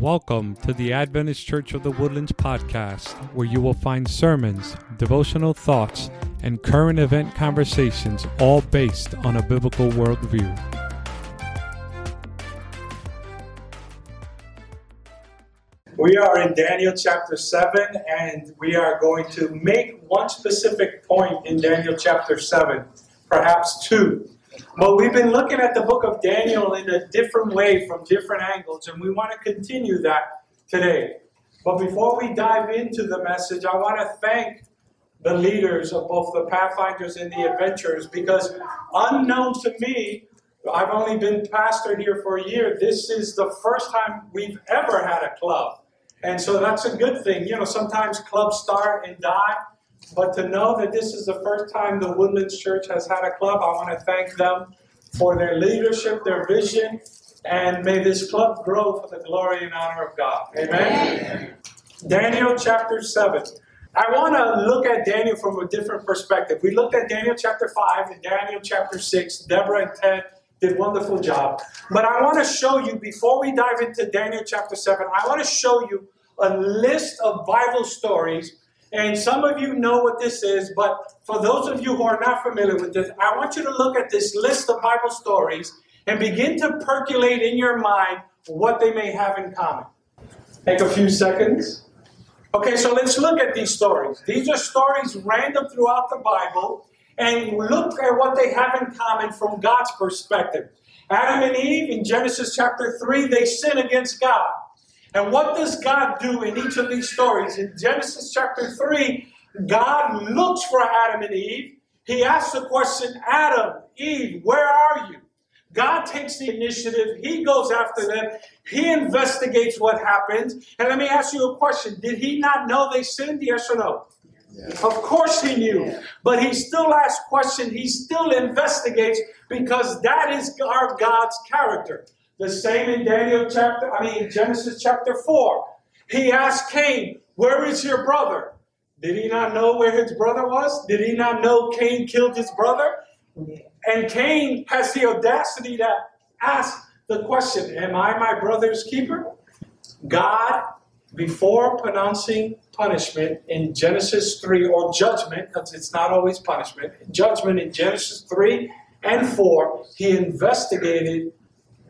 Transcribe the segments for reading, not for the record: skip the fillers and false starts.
Welcome to the Adventist Church of the Woodlands podcast, where you will find sermons, devotional thoughts, and current event conversations, all based on a biblical worldview. We are in Daniel chapter 7, and we are going to make one specific point in Daniel chapter 7, perhaps two. But we've been looking at the book of Daniel in a different way, from different angles, and we want to continue that today. But before we dive into the message, I want to thank the leaders of both the Pathfinders and the Adventurers, because unknown to me, I've only been pastored here for a year. This is the first time we've ever had a club. And so that's a good thing. You know, sometimes clubs start and die. But to know that this is the first time the Woodlands Church has had a club, I want to thank them for their leadership, their vision, and may this club grow for the glory and honor of God. Amen? Amen. Daniel chapter 7. I want to look at Daniel from a different perspective. We looked at Daniel chapter 5 and Daniel chapter 6. Deborah and Ted did a wonderful job. But I want to show you, before we dive into Daniel chapter 7, I want to show you a list of Bible stories. And some of you know what this is, but for those of you who are not familiar with this, I want you to look at this list of Bible stories and begin to percolate in your mind what they may have in common. Take a few seconds. Okay, so let's look at these stories. These are stories random throughout the Bible, and look at what they have in common from God's perspective. Adam and Eve, in Genesis chapter 3, they sin against God. And what does God do in each of these stories? In Genesis chapter 3, God looks for Adam and Eve. He asks the question, Adam, Eve, where are you? God takes the initiative. He goes after them. He investigates what happens. And let me ask you a question. Did he not know they sinned? Yes or no? Yes. Of course he knew. Yes. But he still asks questions. He still investigates, because that is our God's character. The same in Genesis chapter 4. He asked Cain, where is your brother? Did he not know where his brother was? Did he not know Cain killed his brother? And Cain has the audacity to ask the question, am I my brother's keeper? God, before pronouncing punishment in Genesis 3, or judgment, because it's not always punishment, judgment in Genesis 3 and 4, he investigated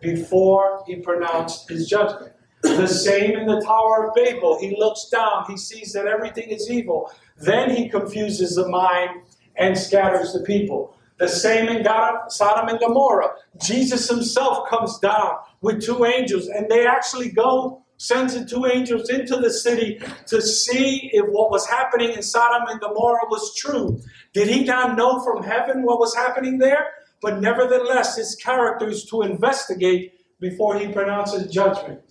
before he pronounced his judgment. The same in the Tower of Babel. He looks down. He sees that everything is evil. Then he confuses the mind and scatters the people. The same in Sodom and Gomorrah. Jesus himself comes down with two angels, and they actually sends the two angels into the city to see if what was happening in Sodom and Gomorrah was true. Did he not know from heaven what was happening there? But nevertheless, his character is to investigate before he pronounces judgment.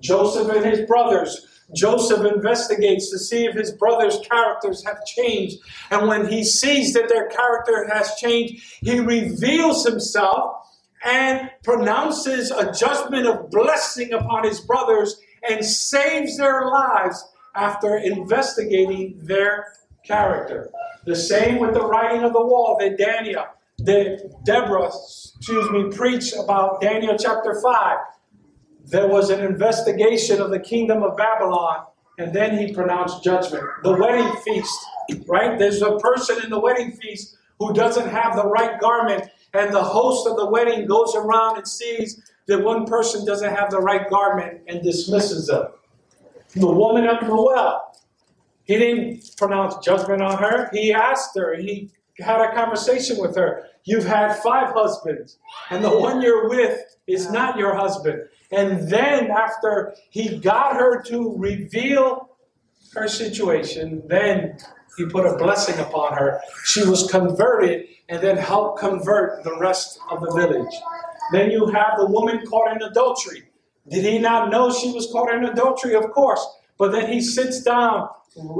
Joseph and his brothers. Joseph investigates to see if his brothers' characters have changed. And when he sees that their character has changed, he reveals himself and pronounces a judgment of blessing upon his brothers and saves their lives after investigating their character. The same with the writing of the wall that Deborah preached about Daniel chapter 5. There was an investigation of the kingdom of Babylon, and then he pronounced judgment. The wedding feast, right? There's a person in the wedding feast who doesn't have the right garment, and the host of the wedding goes around and sees that one person doesn't have the right garment and dismisses them. The woman at the well, he didn't pronounce judgment on her. He asked her, he had a conversation with her. You've had 5 husbands, and the one you're with is not your husband. And then after he got her to reveal her situation, then he put a blessing upon her. She was converted, and then helped convert the rest of the village. Then you have the woman caught in adultery. Did he not know she was caught in adultery? Of course. But then he sits down,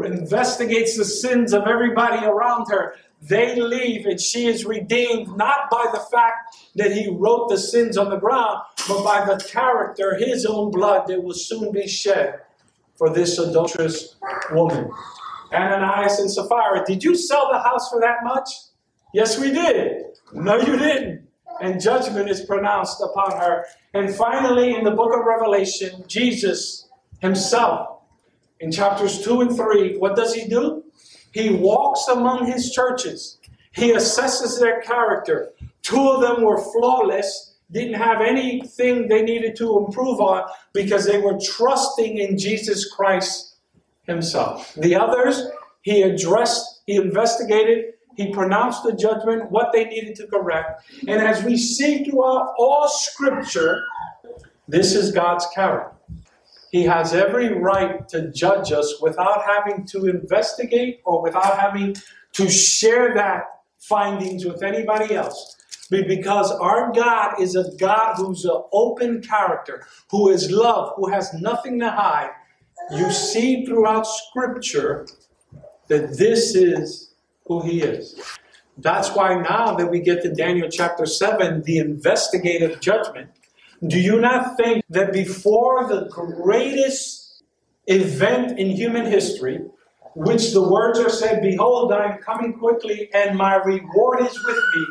investigates the sins of everybody around her. They leave, and she is redeemed, not by the fact that he wrote the sins on the ground, but by the character, his own blood, that will soon be shed for this adulterous woman. Ananias and Sapphira, did you sell the house for that much? Yes, we did. No, you didn't. and judgment is pronounced upon her. And finally, in the book of Revelation, Jesus himself, in chapters 2 and 3, what does he do? He walks among his churches. He assesses their character. Two of them were flawless, didn't have anything they needed to improve on because they were trusting in Jesus Christ himself. The others, he addressed, he investigated, he pronounced the judgment, what they needed to correct. And as we see throughout all Scripture, this is God's character. He has every right to judge us without having to investigate or without having to share that findings with anybody else. Because our God is a God who's an open character, who is love, who has nothing to hide. You see throughout Scripture that this is who he is. That's why now that we get to Daniel chapter 7, the investigative judgment, do you not think that before the greatest event in human history, which the words are said, "Behold, I am coming quickly, and my reward is with me,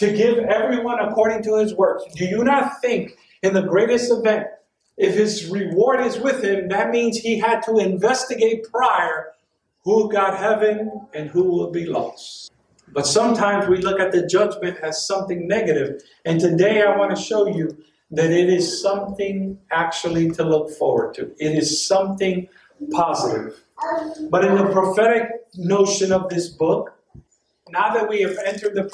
to give everyone according to his works." Do you not think in the greatest event, if his reward is with him, that means he had to investigate prior who got heaven and who will be lost? But sometimes we look at the judgment as something negative, and today I want to show you that it is something actually to look forward to. It is something positive. But in the prophetic notion of this book, now that we have entered the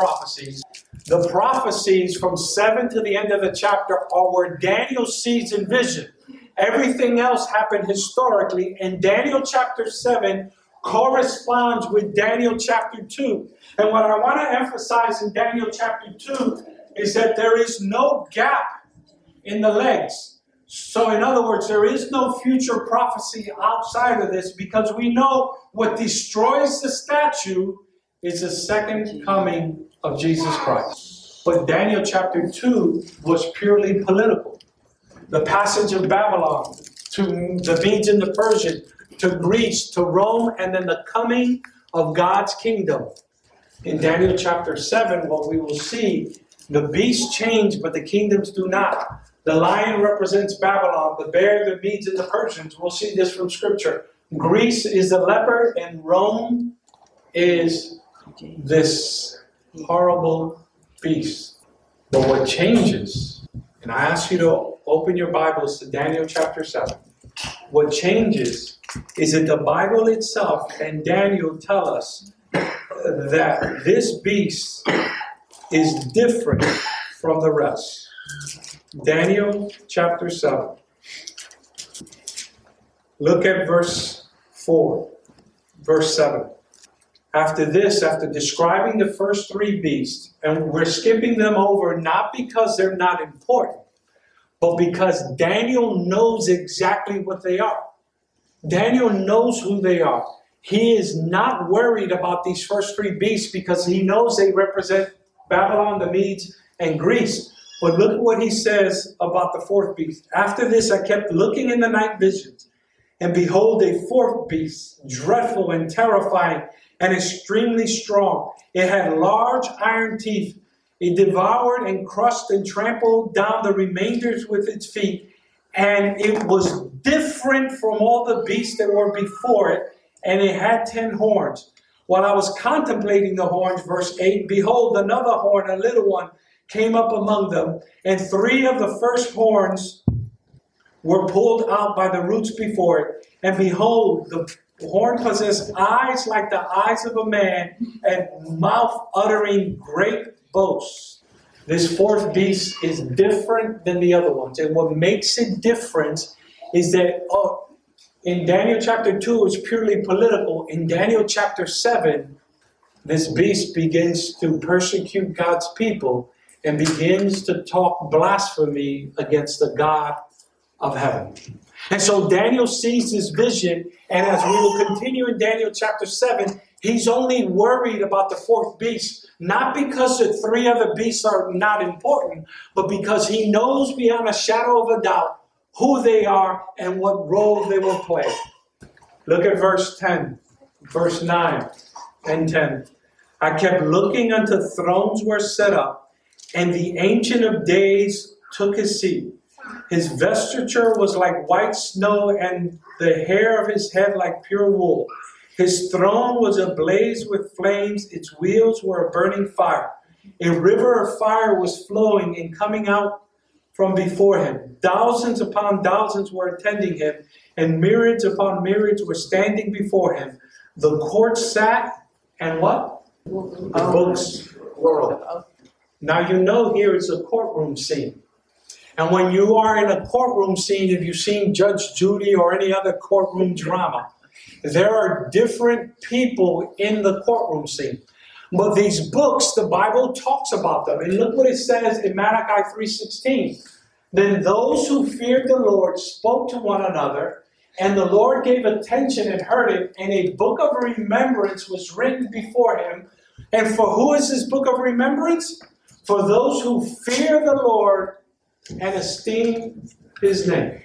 prophecies from 7 to the end of the chapter are where Daniel sees in vision. Everything else happened historically, and Daniel chapter 7 corresponds with Daniel chapter 2. And what I want to emphasize in Daniel chapter 2 is that there is no gap in the legs. So in other words, there is no future prophecy outside of this, because we know what destroys the statue is the second coming of Jesus Christ. But Daniel chapter 2 was purely political. The passage of Babylon to the Medes and the Persian, to Greece, to Rome, and then the coming of God's kingdom. In Daniel chapter 7, what we will see, the beasts change, but the kingdoms do not. The lion represents Babylon, the bear, the Medes, and the Persians. We'll see this from Scripture. Greece is the leopard, and Rome is this horrible beast. But what changes, and I ask you to open your Bibles to Daniel chapter 7. What changes is that the Bible itself and Daniel tell us that this beast is different from the rest. Daniel chapter 7. Look at verse 4, verse 7. After this, after describing the first three beasts, and we're skipping them over not because they're not important, but because Daniel knows exactly what they are. Daniel knows who they are. He is not worried about these first three beasts because he knows they represent Babylon, the Medes, and Greece. But look at what he says about the fourth beast. After this, I kept looking in the night visions, and behold, a fourth beast, dreadful and terrifying and extremely strong. It had large iron teeth. It devoured and crushed and trampled down the remainders with its feet. And it was different from all the beasts that were before it. And it had 10 horns. While I was contemplating the horns, verse 8, behold, another horn, a little one, came up among them, and 3 of the first horns were pulled out by the roots before it. And behold, the horn possessed eyes like the eyes of a man, and mouth uttering great boasts. This fourth beast is different than the other ones. And what makes it different is that in Daniel chapter 2, it's purely political. In Daniel chapter 7, this beast begins to persecute God's people and begins to talk blasphemy against the God of heaven. And so Daniel sees this vision, and as we will continue in Daniel chapter 7, he's only worried about the fourth beast, not because the 3 other beasts are not important, but because he knows beyond a shadow of a doubt who they are and what role they will play. Look at verse 10, verse 9 and 10. I kept looking unto thrones were set up, And the Ancient of Days took his seat. His vesture was like white snow, and the hair of his head like pure wool. His throne was ablaze with flames. Its wheels were a burning fire. A river of fire was flowing and coming out from before him. Thousands upon thousands were attending him, and myriads upon myriads were standing before him. The court sat, and what? The books whirled. Now you know here is a courtroom scene. And when you are in a courtroom scene, if you've seen Judge Judy or any other courtroom drama, there are different people in the courtroom scene. But these books, the Bible talks about them. And look what it says in Malachi 3:16. Then those who feared the Lord spoke to one another, and the Lord gave attention and heard it, and a book of remembrance was written before him. And for who is this book of remembrance? For those who fear the Lord and esteem his name.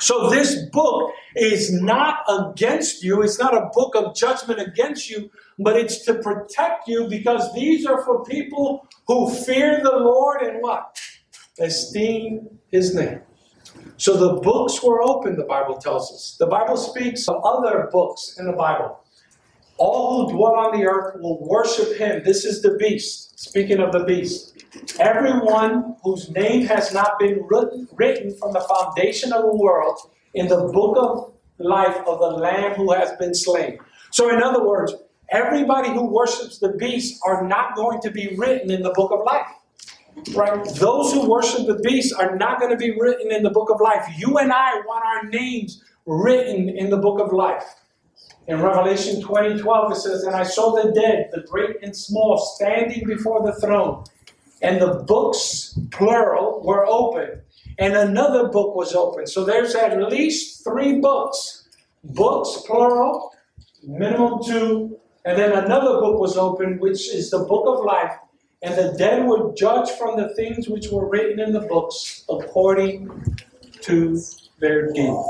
So this book is not against you. It's not a book of judgment against you, but it's to protect you, because these are for people who fear the Lord and what? Esteem his name. So the books were open, the Bible tells us. The Bible speaks of other books in the Bible. All who dwell on the earth will worship him. This is the beast. Speaking of the beast. Everyone whose name has not been written from the foundation of the world in the book of life of the Lamb who has been slain. So in other words, everybody who worships the beast are not going to be written in the book of life. Right? Those who worship the beast are not going to be written in the book of life. You and I want our names written in the book of life. In Revelation 20:12 it says, and I saw the dead, the great and small, standing before the throne. And the books, plural, were open. And another book was open. So there's at least three books. Books, plural, minimum two. And then another book was open, which is the book of life. And the dead were judged from the things which were written in the books according to their deeds.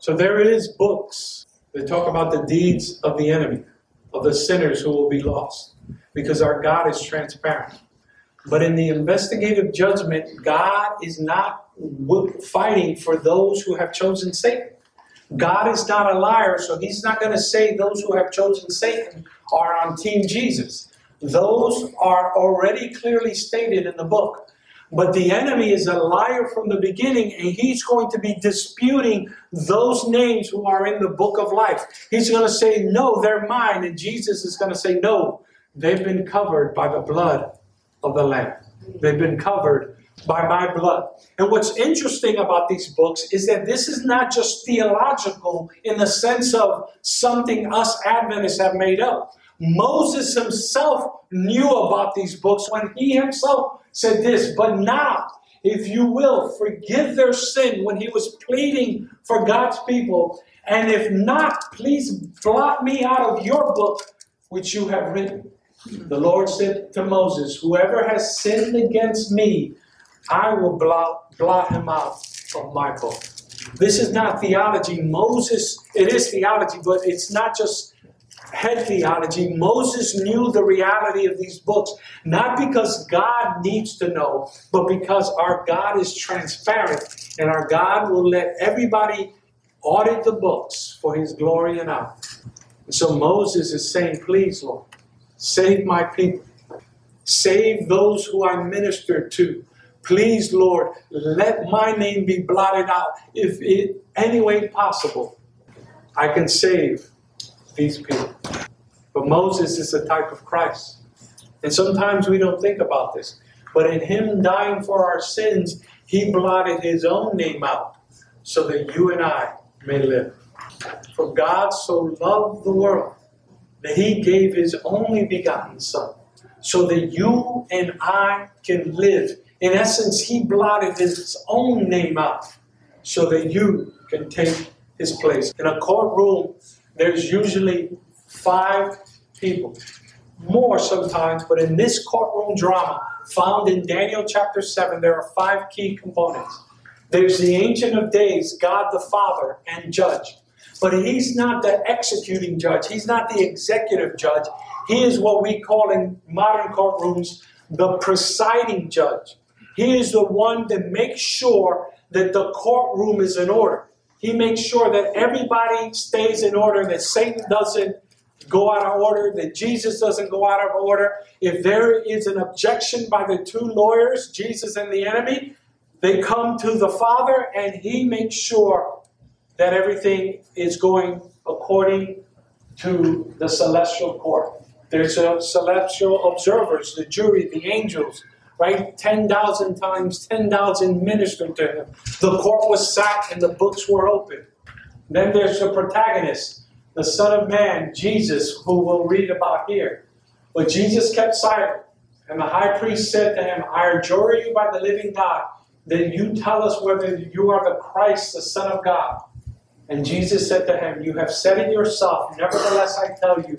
So there it is, books. They talk about the deeds of the enemy, of the sinners who will be lost. Because our God is transparent. But in the investigative judgment, God is not fighting for those who have chosen Satan. God is not a liar, so he's not going to say those who have chosen Satan are on Team Jesus. Those are already clearly stated in the book. But the enemy is a liar from the beginning, and he's going to be disputing those names who are in the book of life. He's going to say, no, they're mine, and Jesus is going to say, no. They've been covered by the blood of the Lamb. They've been covered by my blood. And what's interesting about these books is that this is not just theological in the sense of something us Adventists have made up. Moses himself knew about these books when he himself said this, but now, if you will, forgive their sin, when he was pleading for God's people. And if not, please blot me out of your book, which you have written. The Lord said to Moses, whoever has sinned against me, I will blot him out from my book. This is not theology. Moses, it is theology, but it's not just head theology. Moses knew the reality of these books, not because God needs to know, but because our God is transparent, and our God will let everybody audit the books for his glory and honor. And so Moses is saying, please, Lord, save my people. Save those who I minister to. Please, Lord, let my name be blotted out. If in any way possible, I can save these people. But Moses is a type of Christ. And sometimes we don't think about this. But in him dying for our sins, he blotted his own name out so that you and I may live. For God so loved the world that he gave his only begotten Son, so that you and I can live. In essence, he blotted his own name out so that you can take his place. In a courtroom, there's usually 5 people, more sometimes, but in this courtroom drama found in Daniel chapter 7, there are 5 key components. There's the Ancient of Days, God the Father and Judge. But he's not the executing judge. He's not the executive judge. He is what we call in modern courtrooms the presiding judge. He is the one that makes sure that the courtroom is in order. He makes sure that everybody stays in order, that Satan doesn't go out of order, that Jesus doesn't go out of order. If there is an objection by the two lawyers, Jesus and the enemy, they come to the Father, and he makes sure that everything is going according to the celestial court. There's celestial observers, the jury, the angels, right? 10,000 times, 10,000 ministered to him. The court was sat and the books were open. Then there's the protagonist, the Son of Man, Jesus, who we'll read about here. But Jesus kept silent, and the high priest said to him, I adjure you by the living God, that you tell us whether you are the Christ, the Son of God. And Jesus said to him, you have said it yourself. Nevertheless, I tell you,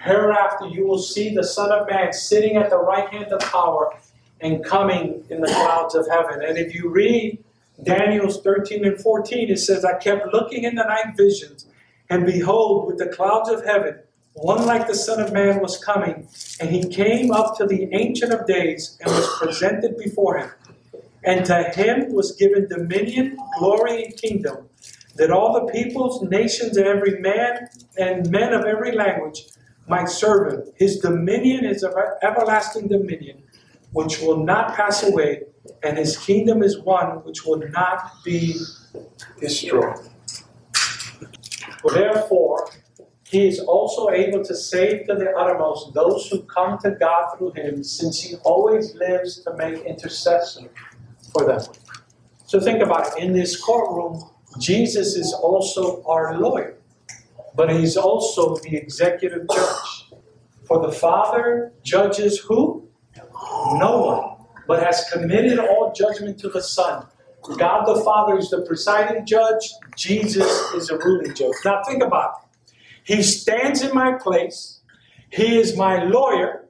hereafter you will see the Son of Man sitting at the right hand of power and coming in the clouds of heaven. And if you read Daniel 13 and 14, it says, I kept looking in the night visions, and behold, with the clouds of heaven, one like the Son of Man was coming. And he came up to the Ancient of Days and was presented before him. And to him was given dominion, glory, and kingdom, that all the peoples, nations, and every man and men of every language might serve him. His dominion is an everlasting dominion, which will not pass away, and his kingdom is one which will not be destroyed. Therefore, he is also able to save to the uttermost those who come to God through him, since he always lives to make intercession for them. So think about it. In this courtroom, Jesus is also our lawyer, but he's also the executive judge. For the Father judges who? No one, but has committed all judgment to the Son. God the Father is the presiding judge. Jesus is a ruling judge. Now think about it. He stands in my place. He is my lawyer.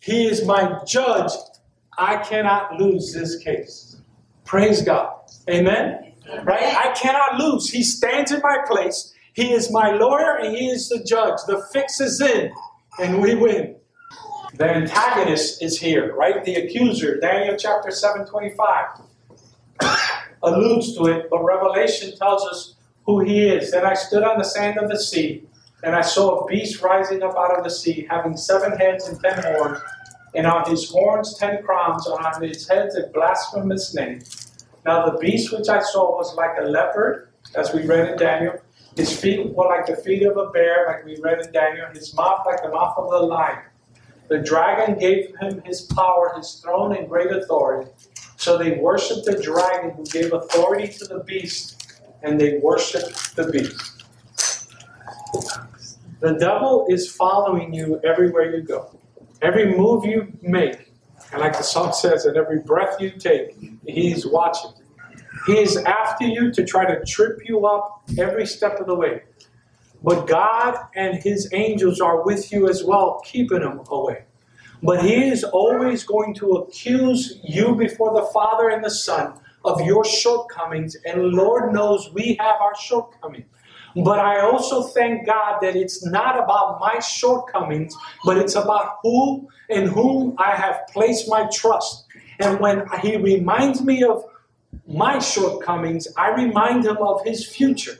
He is my judge. I cannot lose this case. Praise God. Amen? Right? I cannot lose. He stands in my place. He is my lawyer and he is the judge. The fix is in and we win. The antagonist is here, right? The accuser, Daniel chapter 7:25 alludes to it, but Revelation tells us who he is. Then I stood on the sand of the sea, and I saw a beast rising up out of the sea, having 7 heads and 10 horns, and on his horns 10 crowns, and on his heads a blasphemous name. Now the beast which I saw was like a leopard, as we read in Daniel. His feet were like the feet of a bear, like we read in Daniel. His mouth like the mouth of a lion. The dragon gave him his power, his throne, and great authority. So they worshipped the dragon, who gave authority to the beast, and they worshipped the beast. The devil is following you everywhere you go. Every move you make, and like the song says, at every breath you take, he's watching. He is after you to try to trip you up every step of the way. But God and his angels are with you as well, keeping him away. But he is always going to accuse you before the Father and the Son of your shortcomings. And Lord knows we have our shortcomings. But I also thank God that it's not about my shortcomings, but it's about who and whom I have placed my trust. And when he reminds me of my shortcomings, I remind him of his future,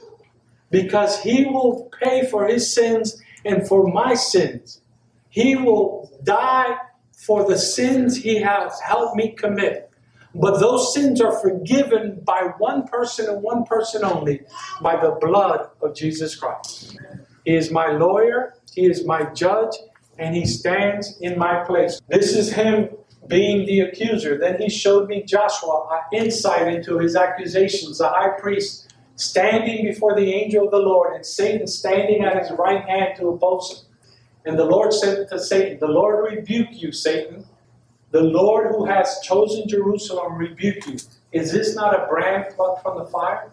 because he will pay for his sins and for my sins. He will die for the sins he has helped me commit. But those sins are forgiven by one person and one person only, by the blood of Jesus Christ. He is my lawyer, he is my judge, and he stands in my place. This is him being the accuser. Then he showed me Joshua, an insight into his accusations, the high priest standing before the angel of the Lord, and Satan standing at his right hand to oppose him. And the Lord said to Satan, the Lord rebuke you, Satan. The Lord who has chosen Jerusalem rebuke you. Is this not a brand plucked from the fire?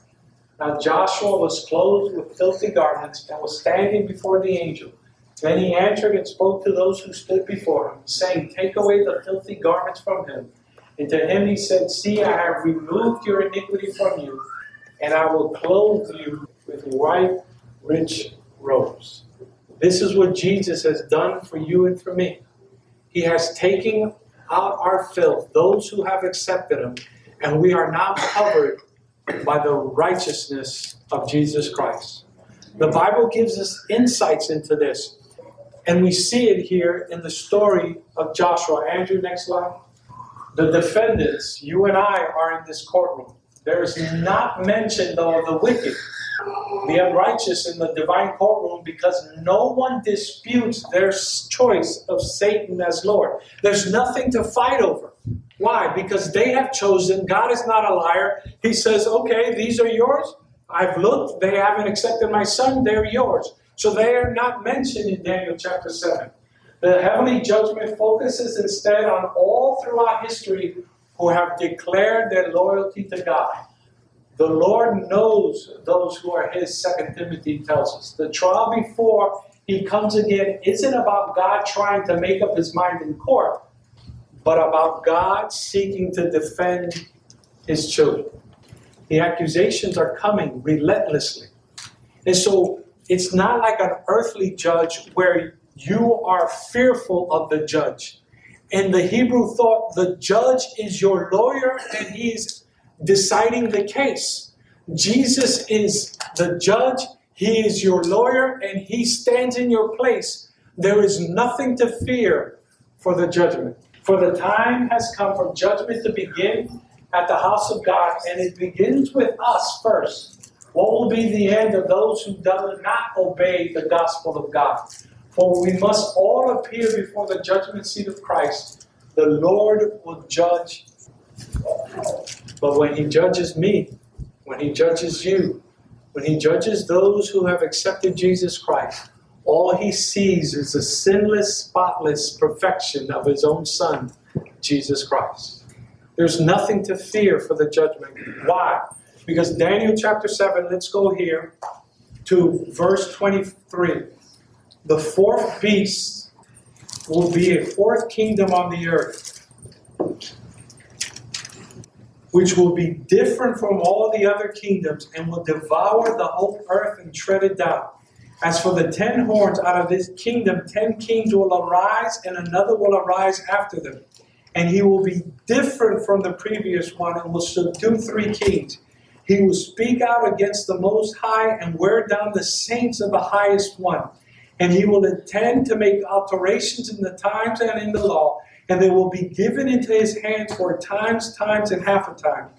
Now Joshua was clothed with filthy garments and was standing before the angel. Then he answered and spoke to those who stood before him, saying, take away the filthy garments from him. And to him he said, see, I have removed your iniquity from you, and I will clothe you with white, rich robes. This is what Jesus has done for you and for me. He has taken out our filth, those who have accepted him, and we are now covered by the righteousness of Jesus Christ. The Bible gives us insights into this, and we see it here in the story of Joshua. Andrew, next slide. The defendants, you and I, are in this courtroom. There is not mention, though, of the wicked, the unrighteous in the divine courtroom, because no one disputes their choice of Satan as Lord. There's nothing to fight over. Why? Because they have chosen. God is not a liar. He says, okay, these are yours. I've looked. They haven't accepted my son. They're yours. So they are not mentioned in Daniel chapter 7. The heavenly judgment focuses instead on all throughout history who have declared their loyalty to God. The Lord knows those who are his, 2 Timothy tells us. The trial before he comes again isn't about God trying to make up his mind in court, but about God seeking to defend his children. The accusations are coming relentlessly. And so it's not like an earthly judge where you are fearful of the judge. In the Hebrew thought, the judge is your lawyer and he is deciding the case. Jesus is the judge, he is your lawyer, and he stands in your place. There is nothing to fear for the judgment. For the time has come for judgment to begin at the house of God, and it begins with us first. What will be the end of those who do not obey the gospel of God? For we must all appear before the judgment seat of Christ. The Lord will judge. But when he judges me, when he judges you, when he judges those who have accepted Jesus Christ, all he sees is the sinless, spotless perfection of his own son, Jesus Christ. There's nothing to fear for the judgment. Why? Because Daniel chapter 7, let's go here to verse 23. The fourth beast will be a fourth kingdom on the earth, which will be different from all the other kingdoms and will devour the whole earth and tread it down. As for the 10 horns out of this kingdom, 10 kings will arise and another will arise after them. And he will be different from the previous one and will subdue 3 kings. He will speak out against the Most High and wear down the saints of the highest one. And he will intend to make alterations in the times and in the law, and they will be given into his hands for times, and half a time.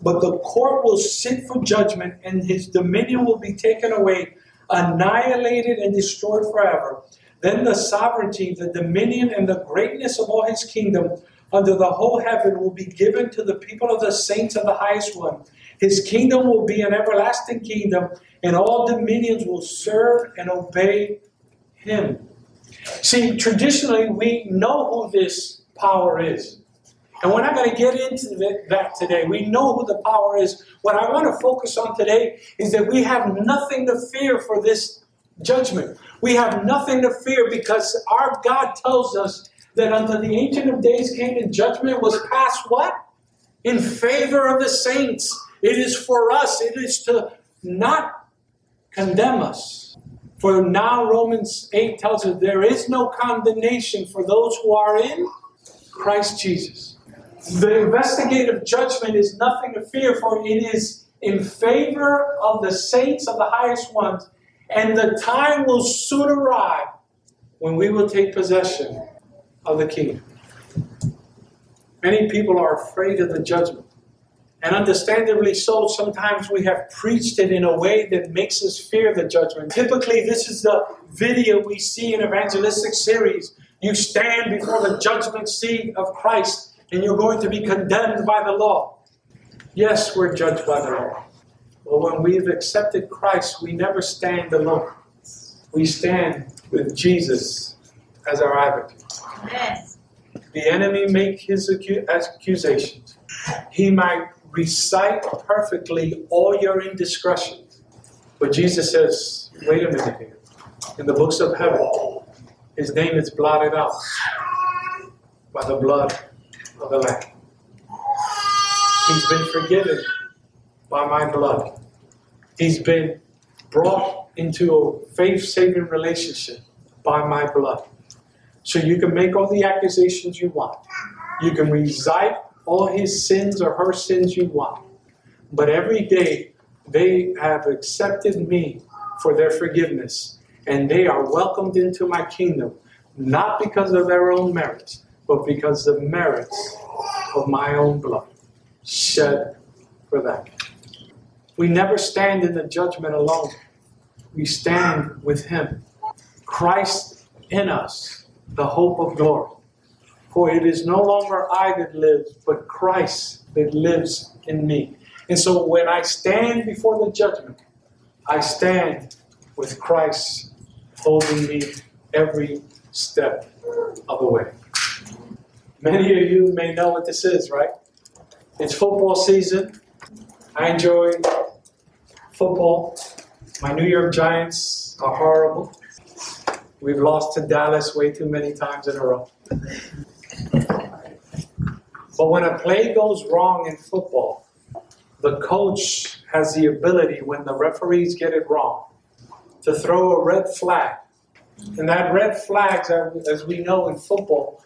But the court will sit for judgment, and his dominion will be taken away, annihilated and destroyed forever. Then the sovereignty, the dominion, and the greatness of all his kingdom under the whole heaven will be given to the people of the saints of the highest one. His kingdom will be an everlasting kingdom, and all dominions will serve and obey him. See, traditionally, we know who this power is. And we're not going to get into that today. We know who the power is. What I want to focus on today is that we have nothing to fear for this judgment. We have nothing to fear because our God tells us that until the Ancient of Days came and judgment was passed, what? In favor of the saints. It is for us. It is to not condemn us. For now Romans 8 tells us there is no condemnation for those who are in Christ Jesus. The investigative judgment is nothing to fear, for it is in favor of the saints of the highest ones, and the time will soon arrive when we will take possession of the kingdom. Many people are afraid of the judgment. And understandably so, sometimes we have preached it in a way that makes us fear the judgment. Typically, this is the video we see in evangelistic series. You stand before the judgment seat of Christ, and you're going to be condemned by the law. Yes, we're judged by the law. But when we've accepted Christ, we never stand alone. We stand with Jesus as our advocate. Yes. The enemy makes his accusations. He might recite perfectly all your indiscretions. But Jesus says, wait a minute here. In the books of heaven, his name is blotted out by the blood of the Lamb. He's been forgiven by my blood. He's been brought into a faith-saving relationship. by my blood. So you can make all the accusations you want. You can recite all his sins or her sins you want. But every day they have accepted me for their forgiveness, and they are welcomed into my kingdom, not because of their own merits, but because of the merits of my own blood shed for them. We never stand in the judgment alone. We stand with him. Christ in us, the hope of glory. For it is no longer I that lives, but Christ that lives in me. And so when I stand before the judgment, I stand with Christ holding me every step of the way. Many of you may know what this is, right? It's football season. I enjoy football. My New York Giants are horrible. We've lost to Dallas way too many times in a row. But when a play goes wrong in football, the coach has the ability, when the referees get it wrong, to throw a red flag. And that red flag, as we know in football,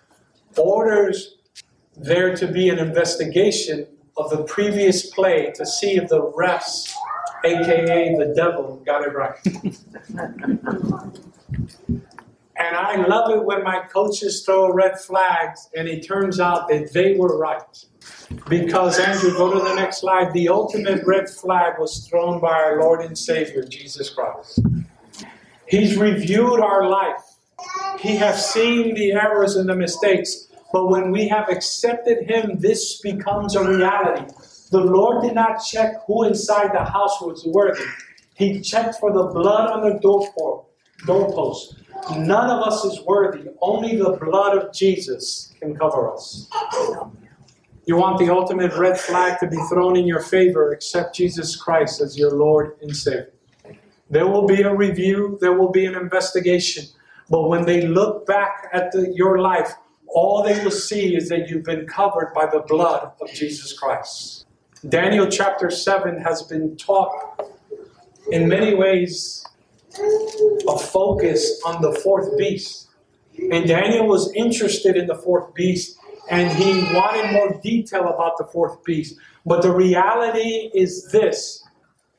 orders there to be an investigation of the previous play to see if the refs, a.k.a. the devil, got it right. And I love it when my coaches throw red flags and it turns out that they were right. Because, Andrew, go to the next slide. The ultimate red flag was thrown by our Lord and Savior, Jesus Christ. He's reviewed our life. He has seen the errors and the mistakes. But when we have accepted him, this becomes a reality. The Lord did not check who inside the house was worthy. He checked for the blood on the doorpost. None of us is worthy. Only the blood of Jesus can cover us. You want the ultimate red flag to be thrown in your favor, accept Jesus Christ as your Lord and Savior. There will be a review. There will be an investigation. But when they look back at your life, all they will see is that you've been covered by the blood of Jesus Christ. Daniel chapter 7 has been taught in many ways a focus on the fourth beast. And Daniel was interested in the fourth beast, and he wanted more detail about the fourth beast. But the reality is this.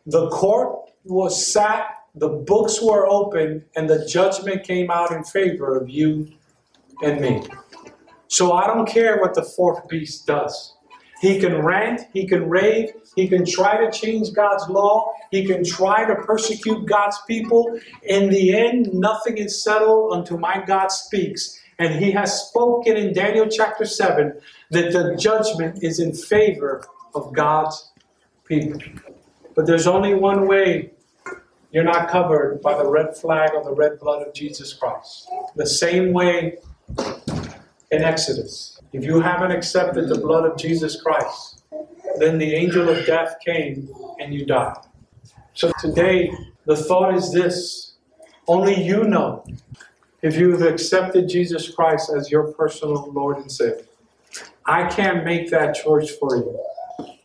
The court was sat, the books were opened, and the judgment came out in favor of you and me. So I don't care what the fourth beast does. He can rant, he can rave, he can try to change God's law, he can try to persecute God's people. In the end, nothing is settled until my God speaks. And he has spoken in Daniel chapter 7 that the judgment is in favor of God's people. But there's only one way you're not covered by the red flag or the red blood of Jesus Christ. The same way in Exodus. If you haven't accepted the blood of Jesus Christ, then the angel of death came and you died. So today, the thought is this. Only you know if you've accepted Jesus Christ as your personal Lord and Savior. I can't make that choice for you.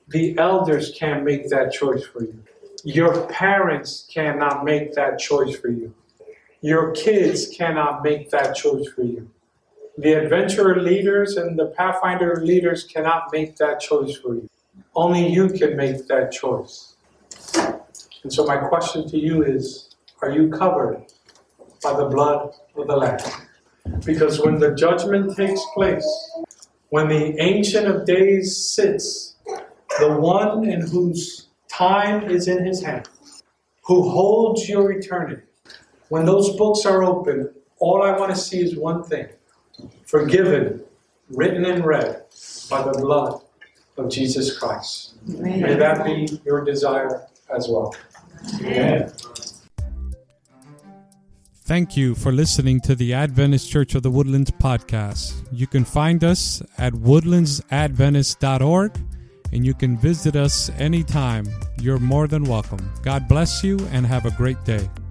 The elders can't make that choice for you. Your parents cannot make that choice for you. Your kids cannot make that choice for you. The Adventurer leaders and the Pathfinder leaders cannot make that choice for you. Only you can make that choice. And so my question to you is, are you covered by the blood of the Lamb? Because when the judgment takes place, when the Ancient of Days sits, the one in whose time is in his hand, who holds your eternity, when those books are open, all I want to see is one thing: forgiven, written and read by the blood of Jesus Christ. Amen. May that be your desire as well. Amen. Thank you for listening to the Adventist Church of the Woodlands podcast. You can find us at woodlandsadventist.org, and you can visit us anytime. You're more than welcome. God bless you and have a great day.